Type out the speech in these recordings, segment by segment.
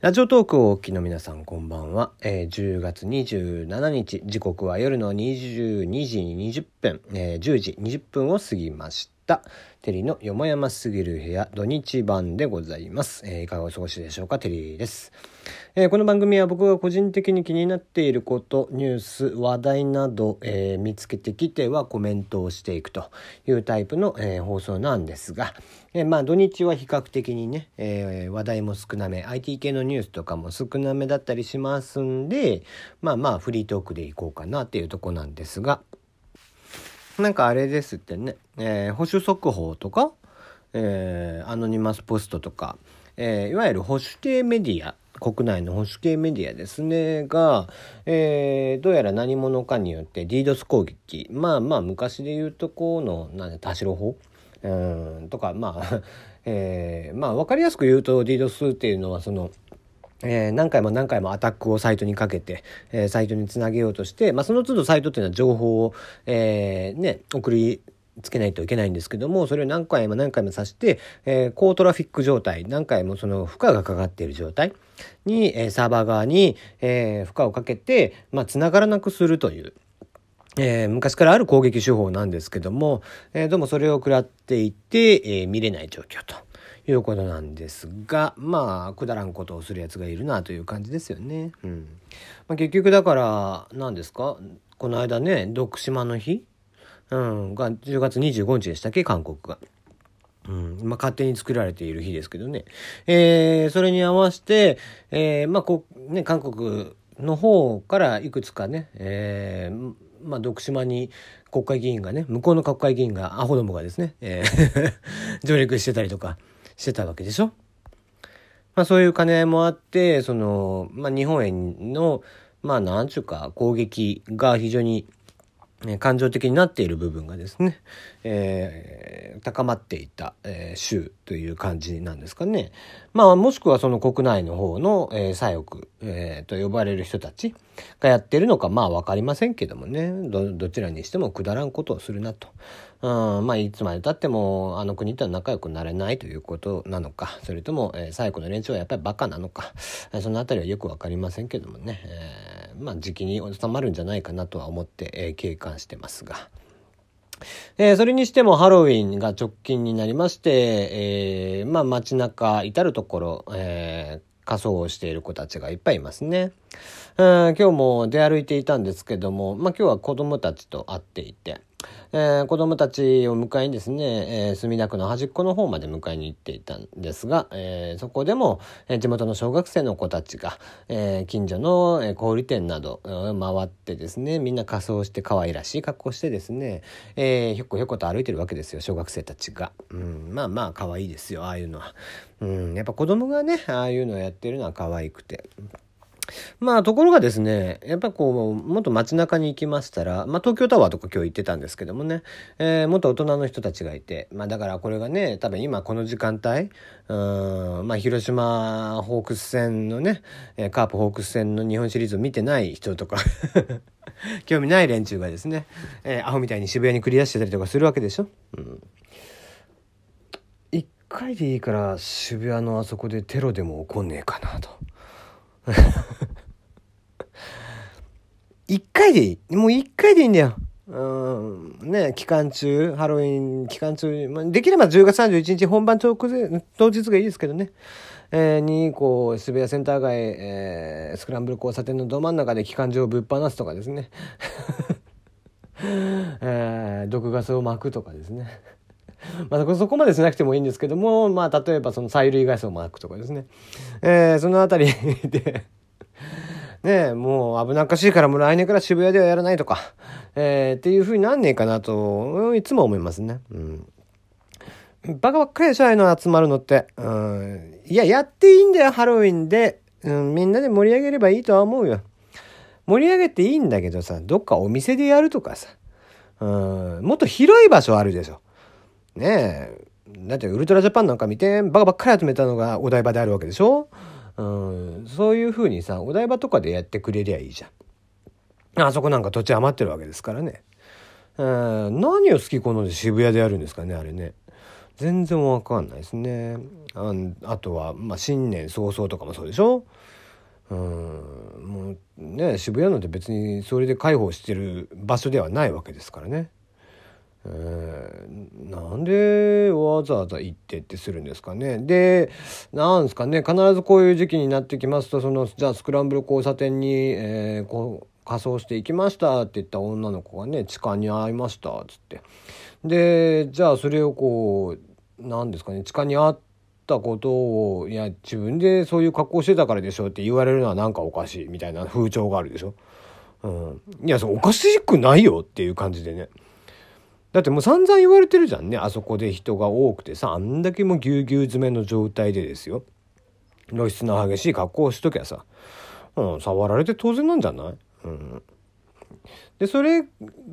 ラジオトークをお聞きの皆さん、こんばんは。10月27日、時刻は夜の22時20分、10時20分を過ぎました。テリーのよもやますぎる部屋、土日版でございます。いかがお過ごしでしょうか、テリーです。この番組は僕が個人的に気になっていること、ニュース、話題など、見つけてきてはコメントをしていくというタイプの、放送なんですが、まあ土日は比較的にね、話題も少なめ、IT 系のニュースとかも少なめだったりしますんで、まあフリートークでいこうかなっていうとこなんですが、なんかあれですってね、保守速報とか、アノニマスポストとか、いわゆる保守系メディア、国内の保守系メディアですねが、どうやら何者かによって DDoS 攻撃、まあ昔で言うとこの田代法とか、まあ分かりやすく言うと DDoS っていうのはその何回もアタックをサイトにかけて、サイトにつなげようとして、その都度サイトっていうのは情報を、送りつけないといけないんですけども、それを何回もさして、高トラフィック状態、何回もその負荷がかかっている状態に、サーバー側に、負荷をかけて、つながらなくするという、昔からある攻撃手法なんですけども、どうもそれを食らっていて、見れない状況ということなんですが、くだらんことをするやつがいるなという感じですよね。結局だから何ですか、この間ね、徳島の日が10月25日でしたっけ、韓国が。勝手に作られている日ですけどね。それに合わせて、韓国の方からいくつかね、徳島に国会議員がね、向こうの国会議員が、アホどもがですね、上陸してたりとかしてたわけでしょ。そういう兼ね合いもあって、その、日本への、なんちゅうか攻撃が非常に感情的になっている部分がですね、高まっていた、州という感じなんですかね。もしくはその国内の方の、左翼、と呼ばれる人たちがやってるのか、わかりませんけどもね、どちらにしてもくだらんことをするなと。いつまで経ってもあの国とは仲良くなれないということなのか、それとも、左翼の連中はやっぱりバカなのか、そのあたりはよくわかりませんけどもね。時期に収まるんじゃないかなとは思って、警戒してますが、それにしてもハロウィンが直近になりまして、街中至るところ、仮装をしている子たちがいっぱいいますね。今日も出歩いていたんですけども、今日は子どもたちと会っていて、子どもたちを迎えにですね、墨田区の端っこの方まで迎えに行っていたんですが、そこでも、地元の小学生の子たちが、近所の、小売店など、回ってですね、みんな仮装して可愛らしい格好してですね、ひょこひょこと歩いてるわけですよ、小学生たちが。可愛いですよ、ああいうのは。やっぱ子どもがね、ああいうのをやってるのは可愛くて。ところがですね、やっぱこう、もっと街中に行きましたら、東京タワーとか今日行ってたんですけどもね、もっと大人の人たちがいて、だからこれがね、多分今この時間帯、広島ホークス戦のね、カープホークス戦の日本シリーズを見てない人とか、興味ない連中がですね、アホみたいに渋谷に繰り出してたりとかするわけでしょ。一回でいいから渋谷のあそこでテロでも起こんねえかなと。1回でいい、もう1回でいいんだよ。期間中、ハロウィン期間中、できれば10月31日本番直前、当日がいいですけどね、にこう渋谷センター街、スクランブル交差点のど真ん中で機関銃をぶっ放すとかですね毒ガスを撒くとかですねそこまでしなくてもいいんですけども、例えばその催涙ガスを撒くとかですね、そのあたりでね、もう危なっかしいからもう来年から渋谷ではやらないとか、っていう風になんねえかなといつも思いますね。バカばっかりでしょ、ああいうの集まるのって。いや、やっていいんだよ、ハロウィンで、みんなで盛り上げればいいとは思うよ。盛り上げていいんだけどさ、どっかお店でやるとかさ、もっと広い場所あるでしょ。ねえ、だってウルトラジャパンなんか見て、バカばっかり集めたのがお台場であるわけでしょ。そういう風にさ、お台場とかでやってくれりゃいいじゃん。あそこなんか土地余ってるわけですからね。何を好き好んで渋谷でやるんですかね、あれね。全然わかんないですね。あとは、新年早々とかもそうでしょ。もうね、渋谷なんて別にそれで開放してる場所ではないわけですからね。なんでわざわざ行ってってするんですかね。で、なんですかね、必ずこういう時期になってきますと、じゃあスクランブル交差点に、仮装して行きましたって言った女の子がね、痴漢に遭いましたっつって、でじゃあそれをこうなんですかね、痴漢に遭ったことを、いや自分でそういう格好してたからでしょって言われるのはなんかおかしいみたいな風潮があるでしょ。いやそれおかしくないよっていう感じでね。だってもう散々言われてるじゃんね。あそこで人が多くてさ、あんだけもうぎゅうぎゅう詰めの状態でですよ、露出の激しい格好をしときゃさ、触られて当然なんじゃない？でそれ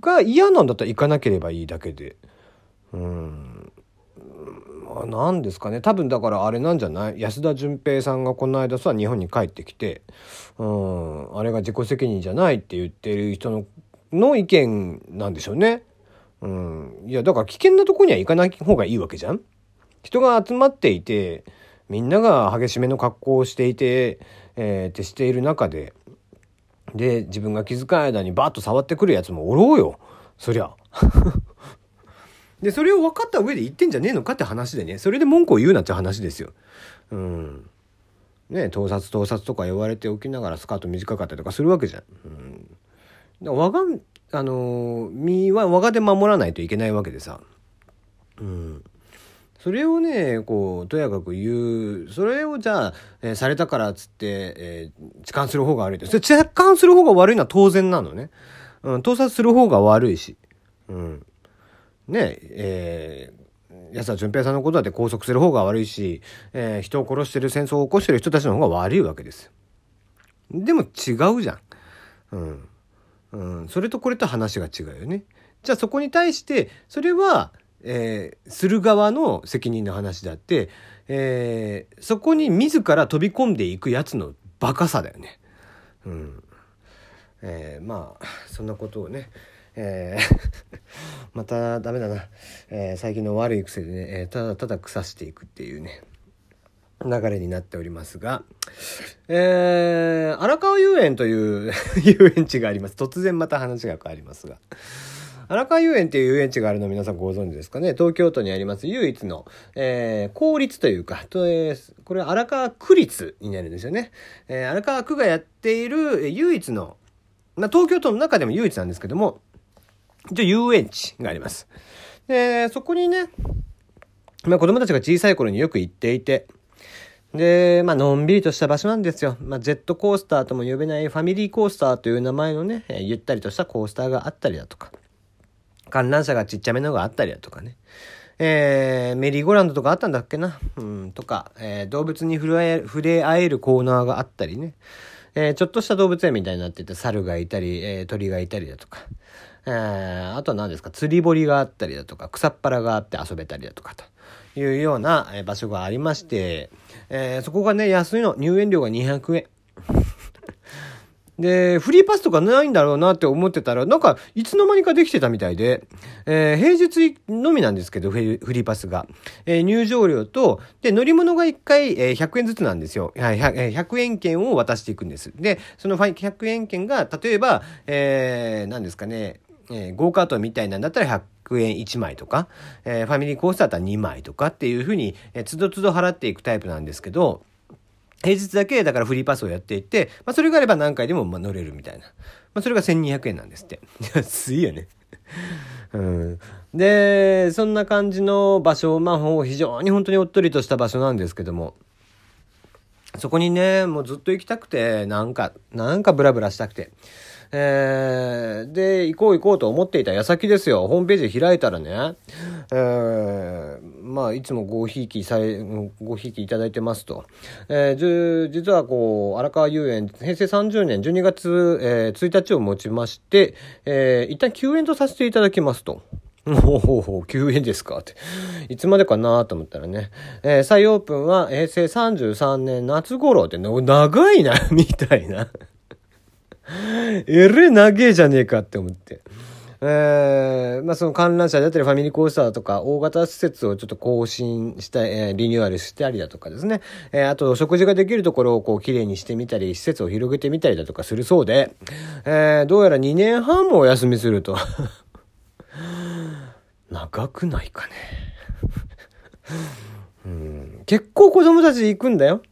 が嫌なんだったら行かなければいいだけで、なんですかね、多分だからあれなんじゃない、安田純平さんがこの間さ日本に帰ってきて、あれが自己責任じゃないって言ってる人の意見なんでしょうね。いやだから危険なとこには行かない方がいいわけじゃん。人が集まっていて、みんなが激しめの格好をしていて、ってしている中で、で自分が気づかない間にバーッと触ってくるやつもおろうよそりゃでそれを分かった上で言ってんじゃねえのかって話でね、それで文句を言うなって話ですよ。ね、盗撮とか言われておきながらスカート短かったりとかするわけじゃん。だから身は我がで守らないといけないわけでさ、それをねこうとやかく言う、それをじゃあ、されたからっつって、痴漢する方が悪いです。痴漢する方が悪いのは当然なのね。盗撮する方が悪いし、ねえ安田純平さんのことだって拘束する方が悪いし、人を殺してる、戦争を起こしてる人たちの方が悪いわけです。でも違うじゃん。それとこれと話が違うよね。じゃあそこに対してそれは、する側の責任の話であって、そこに自ら飛び込んでいくやつのバカさだよね。そんなことをね、またダメだな、最近の悪い癖でね、ただただ腐していくっていうね流れになっておりますが、荒川遊園という遊園地があります。突然また話が変わりますが、荒川遊園という遊園地があるの皆さんご存知ですかね。東京都にあります唯一の、公立というか、これは荒川区立になるんですよね。荒川区がやっている唯一の、東京都の中でも唯一なんですけども、遊園地があります。でそこにね、子供たちが小さい頃によく行っていて、でのんびりとした場所なんですよ。ジェットコースターとも呼べないファミリーコースターという名前のね、ゆったりとしたコースターがあったりだとか、観覧車がちっちゃめのがあったりだとかね、メリーゴーランドとかあったんだっけな、とか、動物に触れ合えるコーナーがあったりね、ちょっとした動物園みたいになってて、猿がいたり、鳥がいたりだとか、あとは何ですか、釣り堀があったりだとか、草っぱらがあって遊べたりだとかというような場所がありまして、そこがね安いの、入園料が200円でフリーパスとかないんだろうなって思ってたら、なんかいつの間にかできてたみたいで、平日のみなんですけどフリーパスが、入場料とで乗り物が1回、100円ずつなんですよ。100円券を渡していくんです。でその100円券が例えば、何ですかね、ゴーカートみたいなんだったら100円1枚とか、ファミリーコースだったら2枚とかっていう風につどつど払っていくタイプなんですけど、平日だけだからフリーパスをやっていて、それがあれば何回でも乗れるみたいな、それが1200円なんですって。安いよねでそんな感じの場所、非常に本当におっとりとした場所なんですけども、そこにねもうずっと行きたくて、なんかブラブラしたくて、で行こうと思っていた矢先ですよ。ホームページ開いたらね、いつもごひいきいただいてますと、実はこう荒川遊園平成30年12月、1日をもちまして、一旦休園とさせていただきますと。休園ですかっていつまでかなと思ったらね、再オープンは平成33年夏頃って、長いなみたいなえれ長えじゃねえかって思って、その観覧車であったりファミリーコースターとか大型施設をちょっと更新したり、リニューアルしたりだとかですね、あと食事ができるところをこう綺麗にしてみたり施設を広げてみたりだとかするそうで、どうやら2年半もお休みすると長くないかね結構子供たち行くんだよ。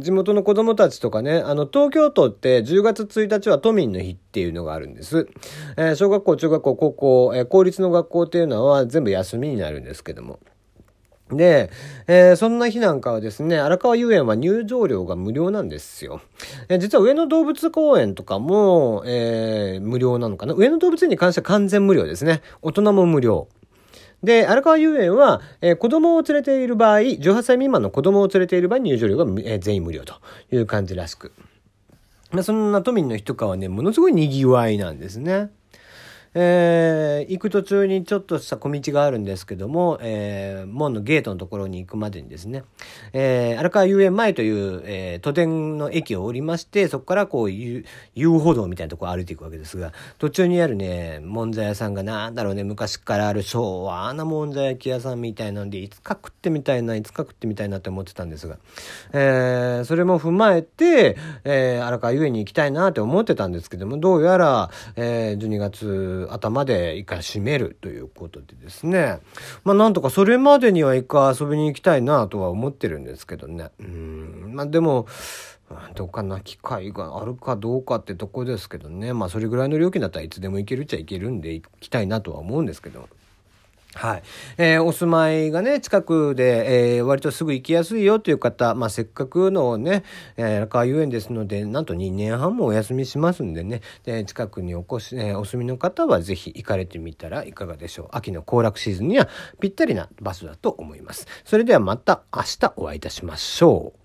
地元の子供たちとかね、東京都って10月1日は都民の日っていうのがあるんです。小学校、中学校、高校、公立の学校っていうのは全部休みになるんですけども。で、そんな日なんかはですね、荒川遊園は入場料が無料なんですよ。実は上野動物公園とかも、無料なのかな。上野動物園に関しては完全無料ですね。大人も無料。で、荒川遊園は、子供を連れている場合、18歳未満の子供を連れている場合、入場料が、全員無料という感じらしく。そんな都民の日とかはね、ものすごい賑わいなんですね。行く途中にちょっとした小道があるんですけども、門のゲートのところに行くまでにですね、荒川遊園前という、都電の駅を降りまして、そこからこう遊歩道みたいなところを歩いていくわけですが、途中にあるね、もんじゃ屋さんがなんだろうね、昔からある昭和なもんじゃ焼き屋さんみたいなんで、いつか食ってみたいなって思ってたんですが、それも踏まえて、荒川遊園に行きたいなって思ってたんですけども、どうやら、12月、頭でイカ閉めるということでですね、なんとかそれまでにはイカ遊びに行きたいなとは思ってるんですけどね。でもどうかな、機会があるかどうかってとこですけどね。それぐらいの料金だったらいつでも行けるっちゃ行けるんで行きたいなとは思うんですけど、はい。お住まいがね、近くで、割とすぐ行きやすいよという方、せっかくのね、荒川遊園ですので、なんと2年半もお休みしますんでね、近くにお住みの方はぜひ行かれてみたらいかがでしょう。秋の行楽シーズンにはぴったりな場所だと思います。それではまた明日お会いいたしましょう。